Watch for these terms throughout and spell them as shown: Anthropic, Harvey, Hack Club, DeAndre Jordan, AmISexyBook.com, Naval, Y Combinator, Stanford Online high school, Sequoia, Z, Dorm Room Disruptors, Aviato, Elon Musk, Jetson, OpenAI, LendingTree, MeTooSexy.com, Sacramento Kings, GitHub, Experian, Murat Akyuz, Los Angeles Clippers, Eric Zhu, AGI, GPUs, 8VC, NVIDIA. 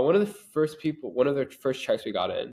One of the first checks we got in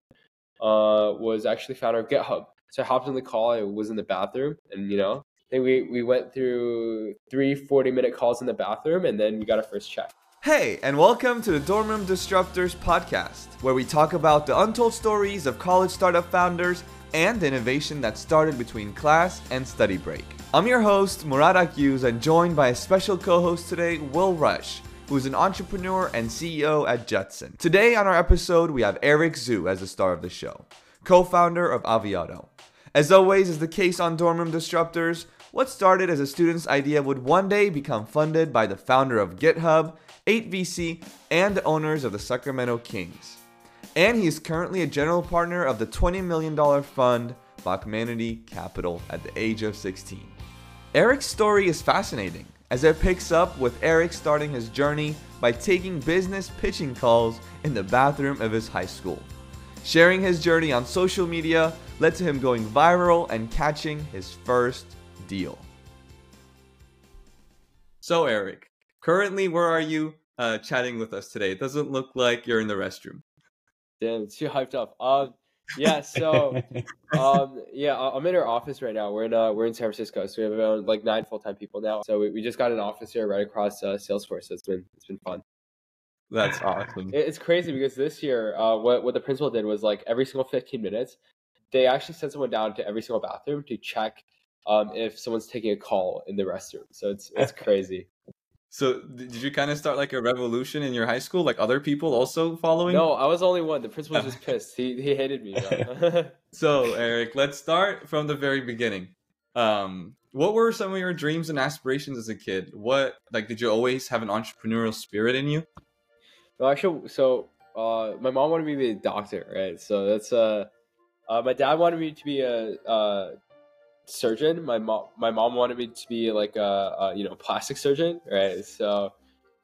was actually founder of GitHub. So I hopped on the call. I was in the bathroom, and then we went through three 40-minute calls in the bathroom, and then we got our first check. Hey, and welcome to the Dorm Room Disruptors podcast, where we talk about the untold stories of college startup founders and innovation that started between class and study break. I'm your host, Murat Akyuz, and joined by a special co-host today, Will Rush, who is an entrepreneur and CEO at Jetson. Today on our episode, we have Eric Zhu as the star of the show, co-founder of Aviato. As always is the case on Dorm Room Disruptors, what started as a student's idea would one day become funded by the founder of GitHub, 8VC, and the owners of the Sacramento Kings. And he is currently a general partner of the $20 million fund Bachmanity Capital at the age of 16. Eric's story is fascinating, as it picks up with Eric starting his journey by taking business pitching calls in the bathroom of his high school. Sharing his journey on social media led to him going viral and catching his first deal. So Eric, currently, where are you chatting with us today? It doesn't look like you're in the restroom. Damn, it's too hyped up. I'm in our office right now. We're in San Francisco, so we have around like 9 full-time people now. So we just got an office here right across Salesforce. So it's been fun. That's awesome. It's crazy because this year, what the principal did was like every single 15 minutes, they actually sent someone down to every single bathroom to check if someone's taking a call in the restroom. So it's crazy. So did you kind of start like a revolution in your high school, like other people also following? No, I was the only one. The principal was just pissed. He hated me. So Eric, let's start from the very beginning. What were some of your dreams and aspirations as a kid? Did you always have an entrepreneurial spirit in you? No, actually, so my mom wanted me to be a doctor, right? So that's my dad wanted me to be a surgeon. My mom wanted me to be like a plastic surgeon, right? So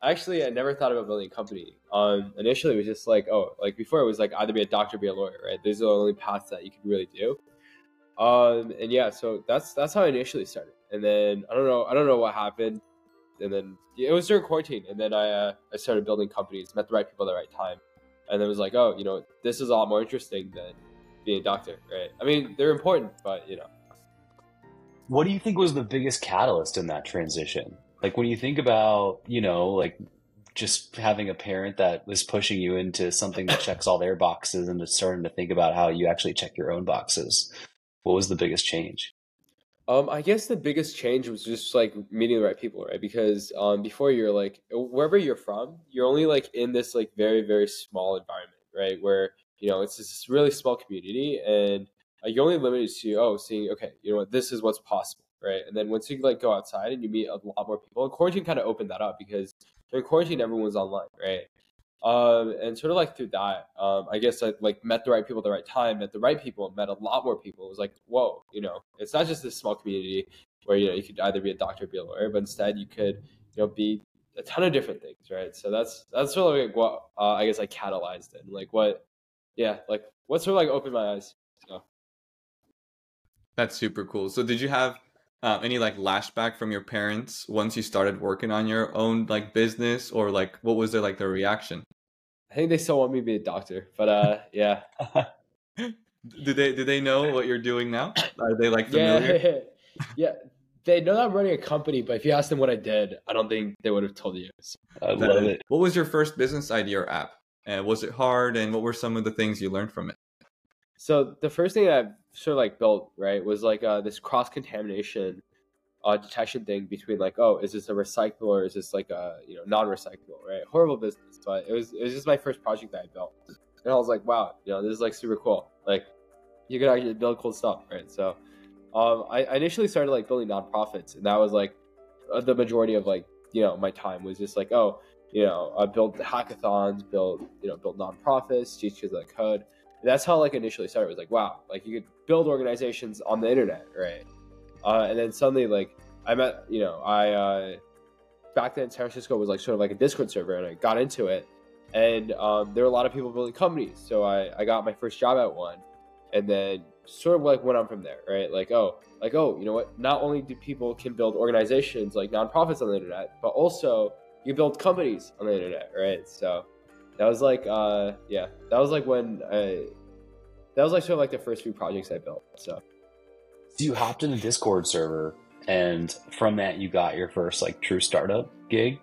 actually I never thought about building a company. Initially it was just like, before it was like either be a doctor or be a lawyer, right? These are the only paths that you could really do. So that's how I initially started. And then I don't know what happened. And then it was during quarantine, and then I started building companies, met the right people at the right time. And then it was like, this is a lot more interesting than being a doctor, right? I mean, they're important, but What do you think was the biggest catalyst in that transition? Like when you think about, just having a parent that was pushing you into something that checks all their boxes and just starting to think about how you actually check your own boxes. What was the biggest change? I guess the biggest change was just like meeting the right people, right? Because before you're like, wherever you're from, you're only like in this like very, very small environment, right? Where, it's this really small community and you're only limited to this is what's possible, right? And then once you like go outside and you meet a lot more people, and quarantine kind of opened that up because during quarantine everyone's online, right? And sort of like through that, I guess I like met the right people at the right time, met a lot more people. It was like, whoa, it's not just this small community where you could either be a doctor or be a lawyer, but instead you could be a ton of different things, right? So that's really like what I guess I catalyzed it, and what sort of like opened my eyes. So. That's super cool. So did you have any like lashback from your parents once you started working on your own like business, or like what was their reaction? I think they still want me to be a doctor, but yeah. Do they know what you're doing now? Are they like familiar? Yeah. They know that I'm running a company, but if you asked them what I did, I don't think they would have told you. So. I love it. What was your first business idea or app? And was it hard? And what were some of the things you learned from it? So the first thing I sort of like built, right, was like this cross-contamination detection thing between like, is this a recyclable or is this like a non-recyclable, right? Horrible business, but it was just my first project that I built, and I was like, wow, this is like super cool. Like you could actually build cool stuff, right? So I initially started like building nonprofits, and that was like the majority of like my time was just like I built hackathons, built nonprofits, teach kids that code. That's how like initially started. It was like, wow, like you could build organizations on the internet, right? And then suddenly like I met, back then San Francisco was like sort of like a Discord server, and I got into it, and there were a lot of people building companies. So I got my first job at one, and then sort of like went on from there, right? Not only do people can build organizations like nonprofits on the internet, but also you build companies on the internet, right? So That was like, yeah, that was like when I, that was like sort of like the first few projects I built. So you hopped in the Discord server, and from that you got your first like true startup gig.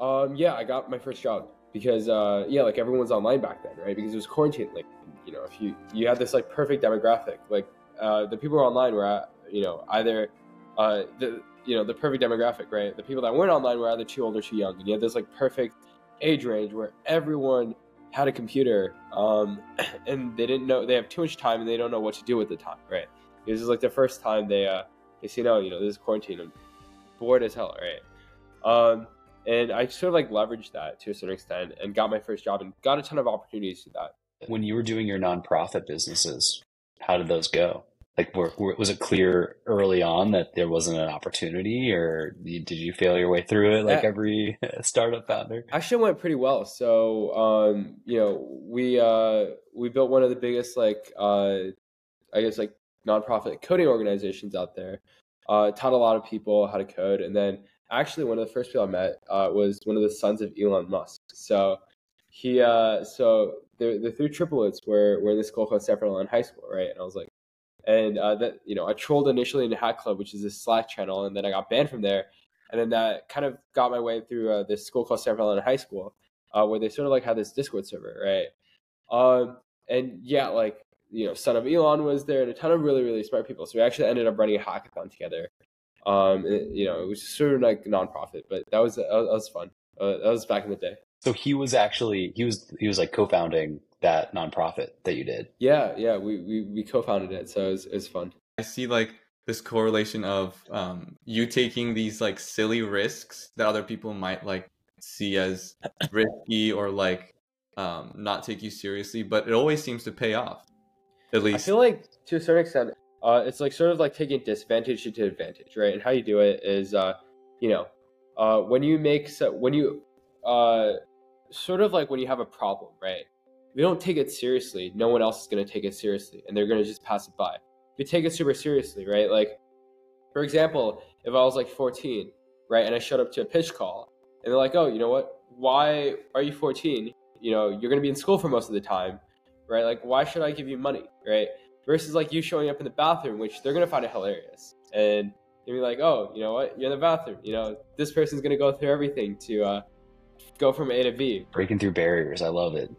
Yeah, I got my first job because yeah, like everyone's online back then, right? Because it was quarantine. Like, you know, if you had this like perfect demographic, like the people who were online were at, you know, either the, you know, the perfect demographic, right? The people that weren't online were either too old or too young, and you had this like perfect age range where everyone had a computer, and they didn't know, they have too much time and they don't know what to do with the time, right? This is like the first time they say, no, you know, this is quarantine, I'm bored as hell, right? And I sort of like leveraged that to a certain extent and got my first job and got a ton of opportunities to that. When you were doing your nonprofit businesses, how did those go? Like, was it clear early on that there wasn't an opportunity, or did you fail your way through it like every startup founder? Actually, it went pretty well. So, you know, we built one of the biggest, like, I guess, like, nonprofit coding organizations out there. Taught a lot of people how to code. And then actually one of the first people I met was one of the sons of Elon Musk. So he, so the three triplets were in this school called Stanford Online high school, right? And I was like, and that, you know, I trolled initially in Hack Club, which is this Slack channel, and then I got banned from there. And then that kind of got my way through this school called Santa Valentin high school, where they sort of like had this Discord server, right? And yeah, like, you know, son of Elon was there, and a ton of really, really smart people. So we actually ended up running a hackathon together. And, you know, it was sort of like nonprofit, but that was fun. That was back in the day. So he was actually he was like co-founding that nonprofit that you did. Yeah, we co-founded it, so it was fun. I see like this correlation of you taking these like silly risks that other people might like see as risky or like not take you seriously, but it always seems to pay off. At least I feel like to a certain extent, it's like sort of like taking disadvantage to advantage, right? And how you do it is, you know, sort of like when you have a problem, right? If you don't take it seriously, no one else is going to take it seriously, and they're going to just pass it by. If you take it super seriously, right? Like, for example, if I was like 14, right, and I showed up to a pitch call, and they're like, oh, you know what? Why are you 14? You know, you're going to be in school for most of the time, right? Like, why should I give you money, right? Versus like you showing up in the bathroom, which they're going to find it hilarious. And they'll be like, oh, you know what? You're in the bathroom. You know, this person's going to go through everything to go from A to B. Breaking through barriers. I love it.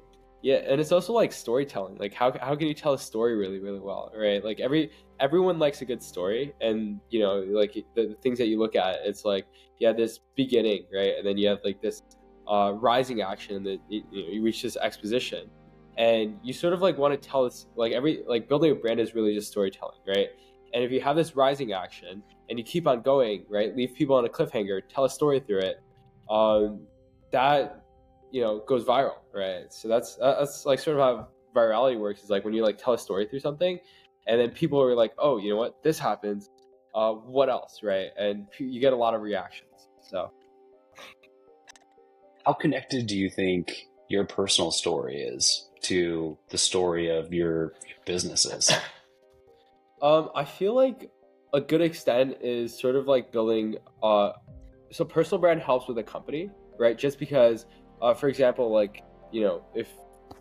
Yeah, and it's also like storytelling. Like how can you tell a story really, really well, right? Like everyone likes a good story, and you know, like the things that you look at, it's like you have this beginning, right, and then you have like this rising action that you reach this exposition, and you sort of like want to tell this like building a brand is really just storytelling, right? And if you have this rising action and you keep on going, right, leave people on a cliffhanger, tell a story through it, that, you know, goes viral, right? So that's like sort of how virality works, is like when you like tell a story through something, and then people are like, oh, you know what, this happens, what else, right? And you get a lot of reactions. So how connected do you think your personal story is to the story of your businesses? I feel like a good extent is sort of like building, so personal brand helps with a company, right? Just because, for example, like, you know, if,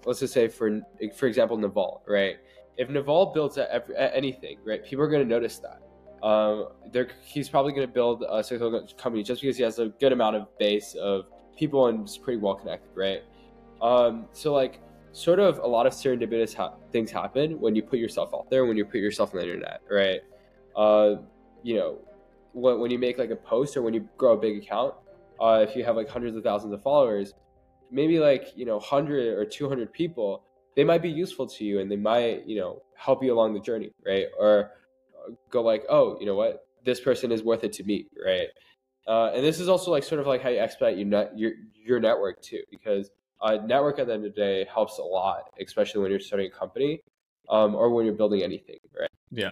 let's just say for example, Naval, right? If Naval builds at anything, right, people are going to notice that. He's probably going to build a successful company just because he has a good amount of base of people and is pretty well connected, right? So like sort of a lot of serendipitous things happen when you put yourself out there, when you put yourself on the internet, right? You know, when you make like a post or when you grow a big account, if you have like hundreds of thousands of followers, maybe like, you know, 100 or 200 people, they might be useful to you and they might, you know, help you along the journey, right? Or go like, oh, you know what, this person is worth it to me, right? And this is also like sort of like how you expedite your network too, because network at the end of the day helps a lot, especially when you're starting a company, or when you're building anything, right? Yeah,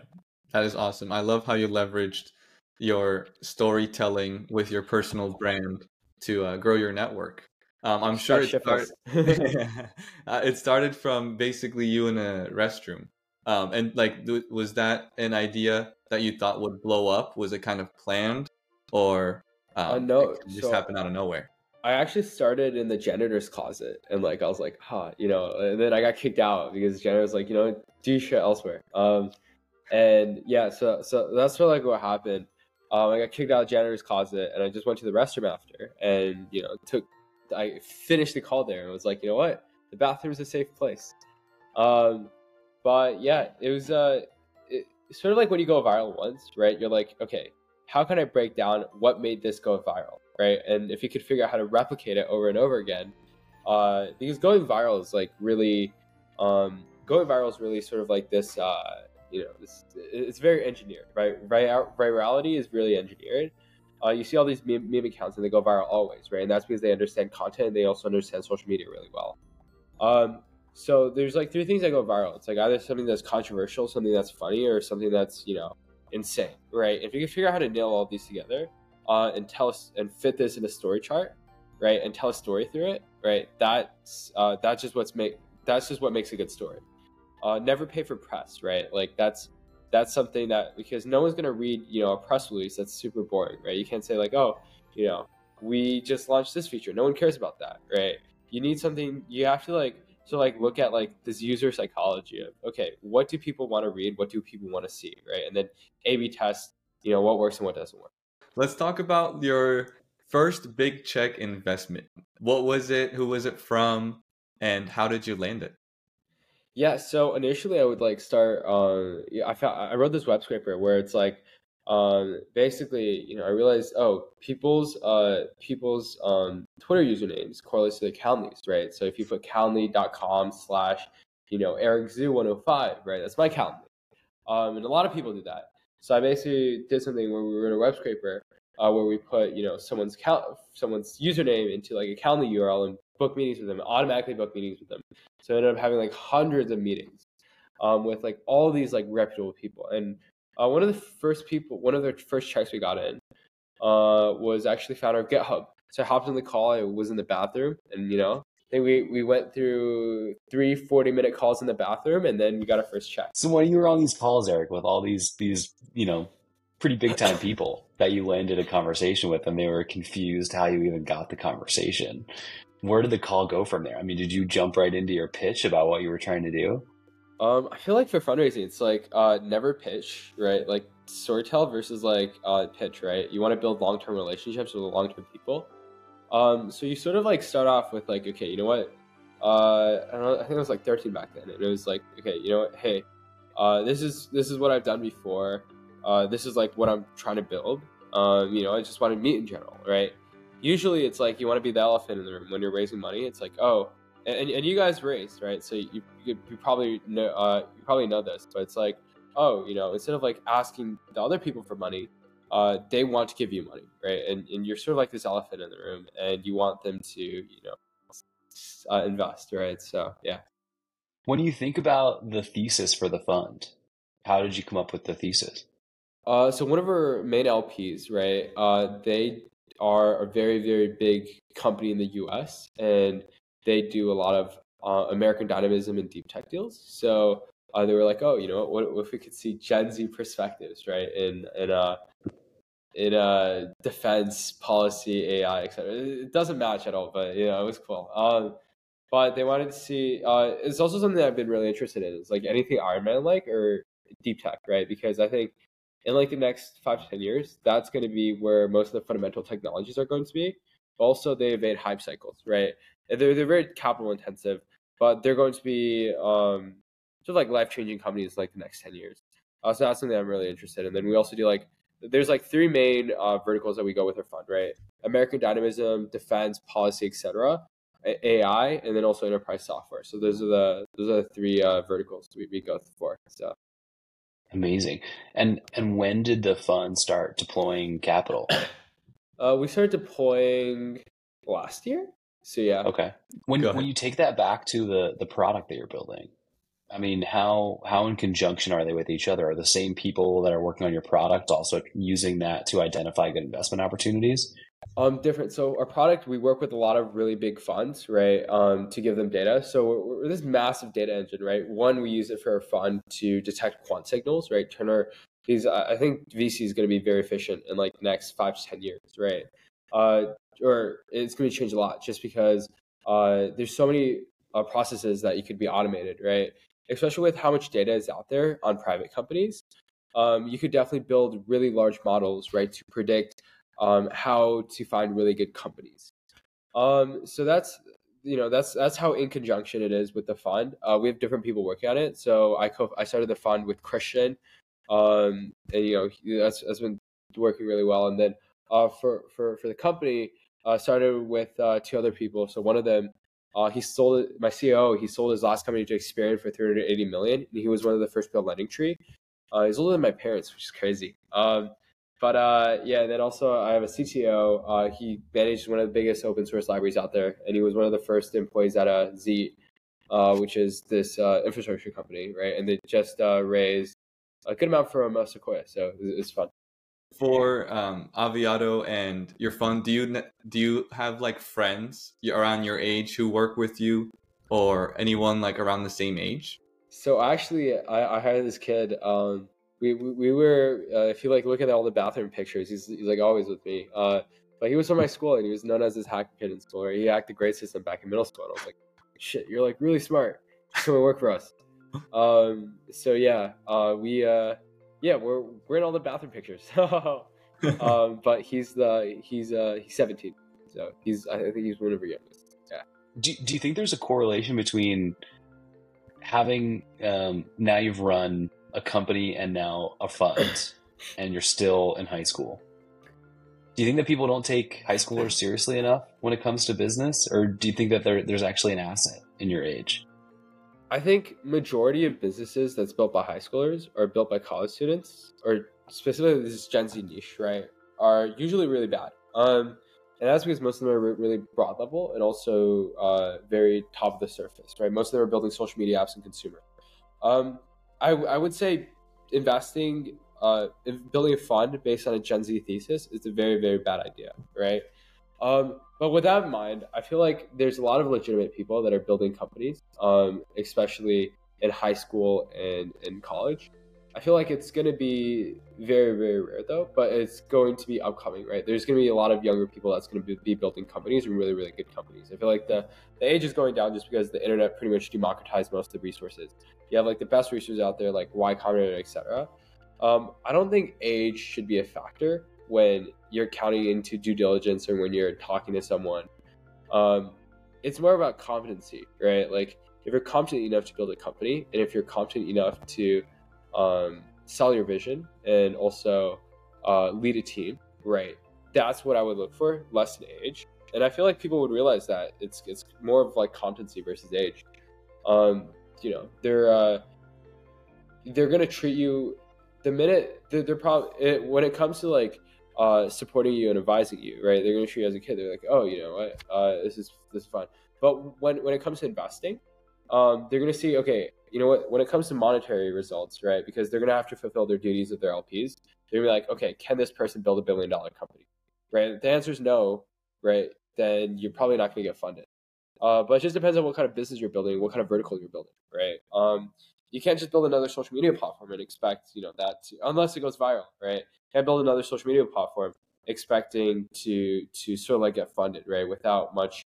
that is awesome. I love how you leveraged your storytelling with your personal brand to grow your network. I'm sure it started from basically you in a restroom. And like, was that an idea that you thought would blow up? Was it kind of planned, or no, it just happened out of nowhere? I actually started in the janitor's closet, and like I was like, huh, you know, and then I got kicked out because the janitor was like, you know, do shit elsewhere. And yeah, so that's sort of like what happened. I got kicked out of the janitor's closet, and I just went to the restroom after, and you know, I finished the call there, and was like, you know what, the bathroom's a safe place. But yeah, it was sort of like when you go viral once, right? You're like, okay, how can I break down what made this go viral, right? And if you could figure out how to replicate it over and over again, because going viral is really sort of like this, you know, it's very engineered, right? Virality is really engineered. You see all these meme accounts and they go viral always, right? And that's because they understand content and they also understand social media really well. So there's like three things that go viral. It's like either something that's controversial, something that's funny, or something that's, you know, insane, right? If you can figure out how to nail all these together, and tell us and fit this in a story chart, right, and tell a story through it, right, that's just what makes a good story. Never pay for press, right? Like that's something that, because no one's gonna read, you know, a press release that's super boring, right? You can't say like, oh, you know, we just launched this feature, no one cares about that, right? You need something. You have to like look at like this user psychology of, okay, what do people want to read? What do people want to see, right? And then A/B test, you know, what works and what doesn't work. Let's talk about your first big check investment. What was it? Who was it from? And how did you land it? Yeah, so initially I would like start. I wrote this web scraper where it's like, basically, you know, I realized, oh, people's Twitter usernames correlates to the Calendly, right? So if you put calendly.com/ you know, Eric Zhu 105, right? That's my Calendly, and a lot of people do that. So I basically did something where we were in a web scraper where we put, you know, someone's username into like a Calendly URL and book meetings with them, automatically book meetings with them. So I ended up having like hundreds of meetings with like all these like reputable people. And one of the first checks we got in was actually founder of GitHub. So I hopped on the call. I was in the bathroom, and you know, I think we went through three 40-minute calls in the bathroom, and then we got our first check. So when you were on these calls, Eric, with all these you know, pretty big time people that you landed a conversation with, and they were confused how you even got the conversation, where did the call go from there? I mean, did you jump right into your pitch about what you were trying to do? I feel like for fundraising, it's like never pitch, right? Like storytell versus like pitch, right? You want to build long-term relationships with long-term people. So you sort of like start off with like, okay, you know what? I think I was like 13 back then, and it was like, okay, you know what? Hey, this is what I've done before. This is like what I'm trying to build. You know, I just want to meet in general, right? Usually, it's like you want to be the elephant in the room when you're raising money. It's like, oh. And you guys raised, right? So you probably know this, but it's like, oh, you know, instead of like asking the other people for money, they want to give you money, right? And you're sort of like this elephant in the room, and you want them to, you know, invest, right? So yeah. What do you think about the thesis for the fund? How did you come up with the thesis? So one of our main LPs, right? They are a very, very big company in the U.S. and they do a lot of American dynamism and deep tech deals. So they were like, oh, you know, what if we could see Gen Z perspectives, right? In defense, policy, AI, et cetera. It doesn't match at all, but, you know, it was cool. But they wanted to see, it's also something that I've been really interested in. It's like anything Iron Man-like or deep tech, right? Because I think in like the next 5 to 10 years, that's going to be where most of the fundamental technologies are going to be. Also, they evade hype cycles, right? They're very capital intensive, but they're going to be sort of like life-changing companies like the next 10 years. So that's something I'm really interested in. And then we also do like, there's like three main verticals that we go with our fund, right? American dynamism, defense, policy, etc., AI, and then also enterprise software. So those are the three verticals we go for. So amazing. And when did the fund start deploying capital? We started deploying last year. So yeah. Okay. When you take that back to the product that you're building, I mean, how in conjunction are they with each other? Are the same people that are working on your product also using that to identify good investment opportunities? Different. So our product, we work with a lot of really big funds, right? To give them data. So we're this massive data engine, right? One, we use it for our fund to detect quant signals, right? I think VC is going to be very efficient in like the next 5 to 10 years, right? or it's going to change a lot, just because there's so many processes that you could be automated, right? Especially with how much data is out there on private companies. You could definitely build really large models, right, to predict how to find really good companies. So that's, you know, that's how in conjunction it is with the fund. We have different people working on it. So I started the fund with Christian, and you know, that's been working really well. And then for the company, started with two other people. So one of them, he sold it, my CEO. He sold his last company to Experian for $380 million, and he was one of the first to build LendingTree. He's older than my parents, which is crazy. But yeah, and then also I have a CTO. He managed one of the biggest open source libraries out there, and he was one of the first employees at Z, which is this infrastructure company, right? And they just raised a good amount from Sequoia, so it's fun. For Aviato and your fund, do you have like friends around your age who work with you, or anyone like around the same age? So actually, I hired this kid. We were, if you like look at all the bathroom pictures, he's like always with me. But he was from my school, and he was known as this hack kid in school. Right? He hacked the grade system back in middle school, and I was like, shit, you're like really smart. Come and work for us. So yeah, we're in all the bathroom pictures. But he's 17, so I think he's one of our youngest. Yeah. Do you think there's a correlation between having now you've run a company and now a fund and you're still in high school? Do you think that people don't take high schoolers seriously enough when it comes to business? Or do you think that there's actually an asset in your age? I think majority of businesses that's built by high schoolers or built by college students, or specifically this Gen Z niche, right, are usually really bad. And that's because most of them are really broad level and also very top of the surface, right? Most of them are building social media apps and consumer. I would say investing, building a fund based on a Gen Z thesis is a very, very bad idea, right? But with that in mind, I feel like there's a lot of legitimate people that are building companies, especially in high school and in college. I feel like it's going to be very, very rare though, but it's going to be upcoming, right? There's going to be a lot of younger people that's going to be building companies and really, really good companies. I feel like the age is going down just because the internet pretty much democratized most of the resources. You have like the best resources out there, like Y Combinator, etc. I don't think age should be a factor when you're counting into due diligence or when you're talking to someone. It's more about competency, right? Like if you're competent enough to build a company, and if you're competent enough to sell your vision and also lead a team, right? That's what I would look for, less than age. And I feel like people would realize that it's more of like competency versus age. You know, they're gonna treat you the minute they're probably, when it comes to like supporting you and advising you, right? They're gonna treat you as a kid. They're like, oh, you know what? This is fun. But when it comes to investing, they're gonna see, okay, you know what, when it comes to monetary results, right, because they're going to have to fulfill their duties of their LPs, they're going to be like, okay, can this person build $1 billion company, right? If the answer is no, right, then you're probably not going to get funded. But it just depends on what kind of business you're building, what kind of vertical you're building, right? You can't just build another social media platform and expect, you know, that to, unless it goes viral, right? Can't build another social media platform expecting to sort of like get funded, right, without much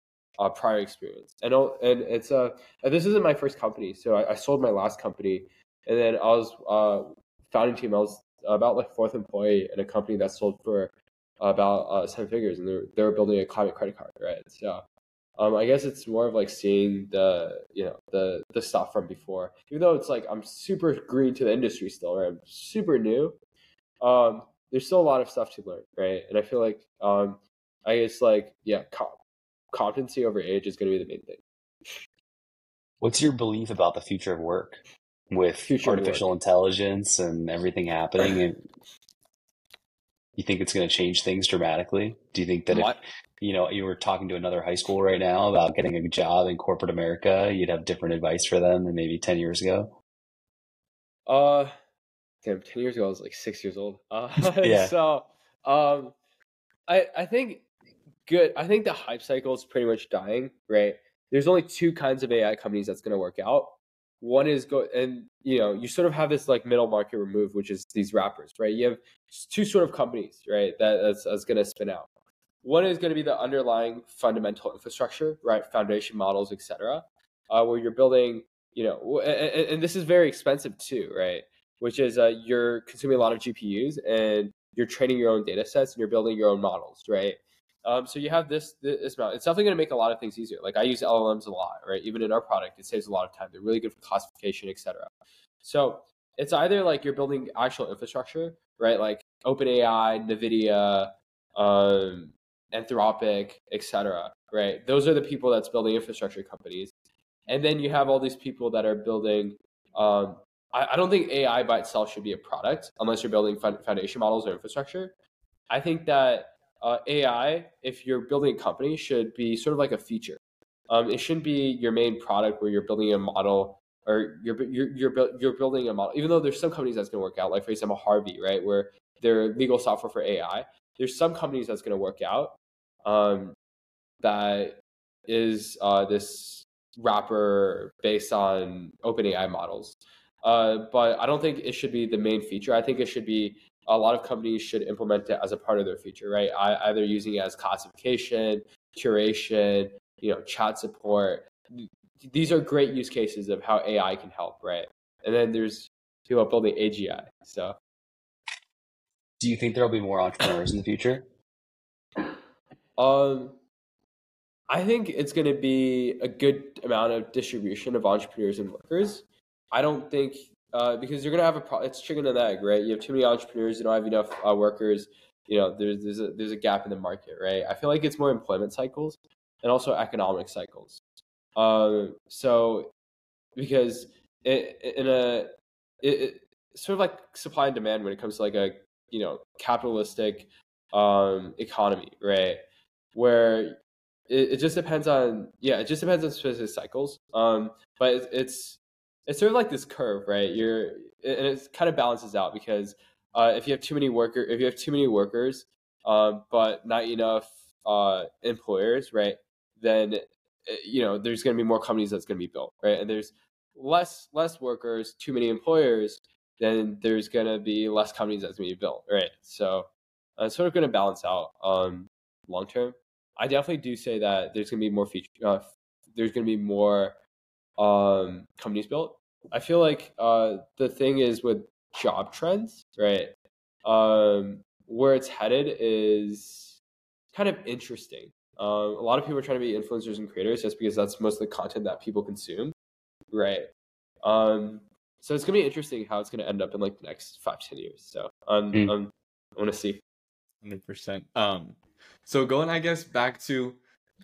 prior experience. And it's this isn't my first company. So I sold my last company, and then I was founding team. I was about like fourth employee in a company that sold for about 7 figures, and they were building a climate credit card, right? So I guess it's more of like seeing the stuff from before, even though it's like I'm super green to the industry still, right? I'm super new. There's still a lot of stuff to learn, right? And I feel like I guess like yeah. Competency over age is going to be the main thing. What's your belief about the future of work with artificial intelligence and everything happening? And you think it's going to change things dramatically? Do you think that if, you know, you were talking to another high school right now about getting a job in corporate America, you'd have different advice for them than maybe 10 years ago? Damn, 10 years ago, I was like 6 years old. Yeah. So I think... Good. I think the hype cycle is pretty much dying, right? There's only two kinds of AI companies that's going to work out. One is you know, you sort of have this like middle market remove, which is these wrappers, right? You have two sort of companies, right? That's going to spin out. One is going to be the underlying fundamental infrastructure, right? Foundation models, et cetera, where you're building, you know, and this is very expensive too, right? Which is you're consuming a lot of GPUs and you're training your own data sets and you're building your own models, right? So you have this amount. It's definitely going to make a lot of things easier. Like I use LLMs a lot, right? Even in our product, it saves a lot of time. They're really good for classification, et cetera. So it's either like you're building actual infrastructure, right? Like OpenAI, NVIDIA, Anthropic, et cetera, right? Those are the people that's building infrastructure companies. And then you have all these people that are building, I don't think AI by itself should be a product unless you're building foundation models or infrastructure. I think that AI, if you're building a company, should be sort of like a feature. It shouldn't be your main product where you're building a model or you're building a model. Even though there's some companies that's going to work out, like for example, Harvey, right, where they're legal software for AI. There's some companies that's going to work out that is this wrapper based on OpenAI models. But I don't think it should be the main feature. I think it should be a lot of companies should implement it as a part of their feature, right? Either using it as classification, curation, you know, chat support. These are great use cases of how AI can help, right? And then there's people building AGI. So, do you think there'll be more entrepreneurs in the future? I think it's going to be a good amount of distribution of entrepreneurs and workers. I don't think because you're gonna have it's chicken and egg, right? You have too many entrepreneurs, you don't have enough workers. You know, there's a gap in the market, right? I feel like it's more employment cycles and also economic cycles. So because it's sort of like supply and demand when it comes to like a, you know, capitalistic economy, right? Where it just depends on specific cycles. But it's sort of like this curve, right? And it kind of balances out because if you have too many workers, but not enough employers, right? Then you know there's going to be more companies that's going to be built, right? And there's less workers, too many employers, then there's going to be less companies that's going to be built, right? So it's sort of going to balance out long term. I definitely do say that there's going to be more companies built. I feel like the thing is with job trends, right? Where it's headed is kind of interesting. A lot of people are trying to be influencers and creators just because that's most of the content that people consume, right? So it's gonna be interesting how it's gonna end up in like the next 5-10 years. So I want to see. 100%. So going, I guess, back to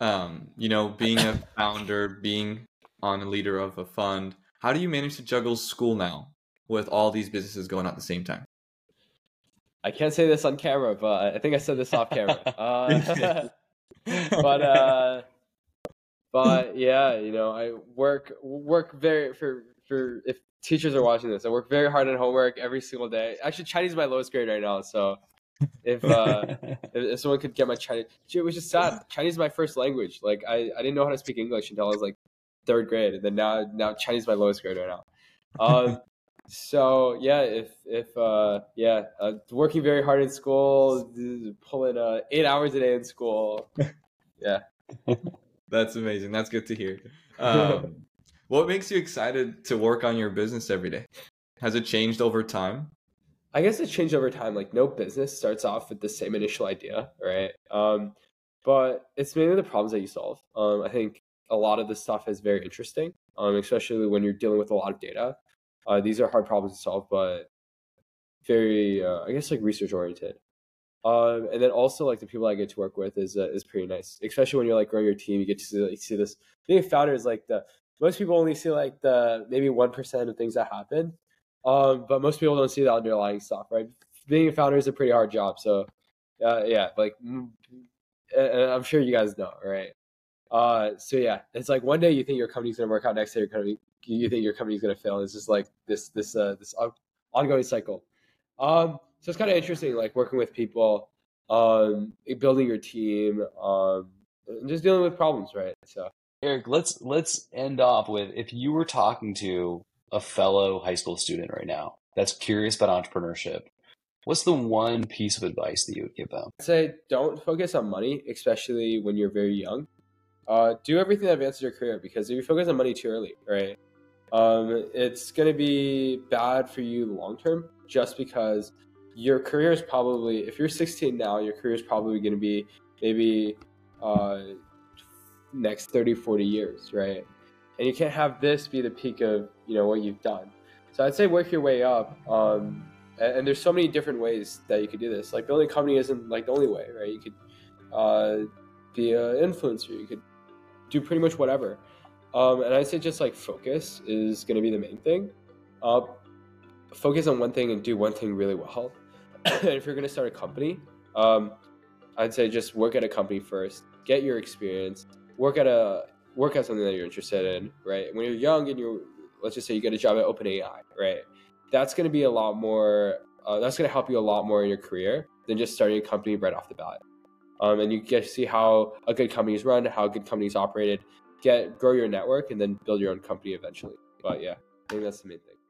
you know, being a founder, being on a leader of a fund, how do you manage to juggle school now with all these businesses going at the same time? I can't say this on camera, but I think I said this off camera. But yeah, you know, I work very for if teachers are watching this, I work very hard on homework every single day. Actually, Chinese is my lowest grade right now, so if someone could get my Chinese, which is sad. Chinese is my first language. Like I didn't know how to speak English until I was like 3rd grade, and then now Chinese is my lowest grade right now. So yeah, working very hard in school, pulling 8 hours a day in school. Yeah, that's amazing. That's good to hear. What makes you excited to work on your business every day? Has it changed over time? I guess it changed over time. Like no business starts off with the same initial idea, right? But it's mainly the problems that you solve. I think a lot of this stuff is very interesting, especially when you're dealing with a lot of data. These are hard problems to solve, but very, I guess, like research oriented. And then also like the people I get to work with is pretty nice, especially when you're like growing your team. You get to see this. Being a founder is like most people only see like the maybe 1% of things that happen, but most people don't see the underlying stuff, right? Being a founder is a pretty hard job, so yeah, like I'm sure you guys know, right? So yeah, it's like one day you think your company's gonna work out, next day you think your company's gonna fail. It's just like this ongoing cycle. So it's kind of interesting, like working with people, building your team, and just dealing with problems, right? So Eric, let's end off with, if you were talking to a fellow high school student right now that's curious about entrepreneurship, What's the one piece of advice that you would give them? I'd say don't focus on money, especially when you're very young. Do everything that advances your career, because if you focus on money too early, right, it's going to be bad for you long term, just because your career is probably, if you're 16 now, your career is probably going to be maybe next 30, 40 years, right? And you can't have this be the peak of, you know, what you've done. So I'd say work your way up. And there's so many different ways that you could do this. Like, building a company isn't like the only way, right? You could be an influencer. You could do pretty much whatever. And I'd say just like focus is going to be the main thing. Focus on one thing and do one thing really well. And if you're going to start a company, I'd say just work at a company first, get your experience, work at something that you're interested in, right? When you're young and you're, let's just say you get a job at OpenAI, right? That's going to be a lot more, that's going to help you a lot more in your career than just starting a company right off the bat. And you get to see how a good company is run, how a good company is operated, grow your network, and then build your own company eventually. But yeah, I think that's the main thing.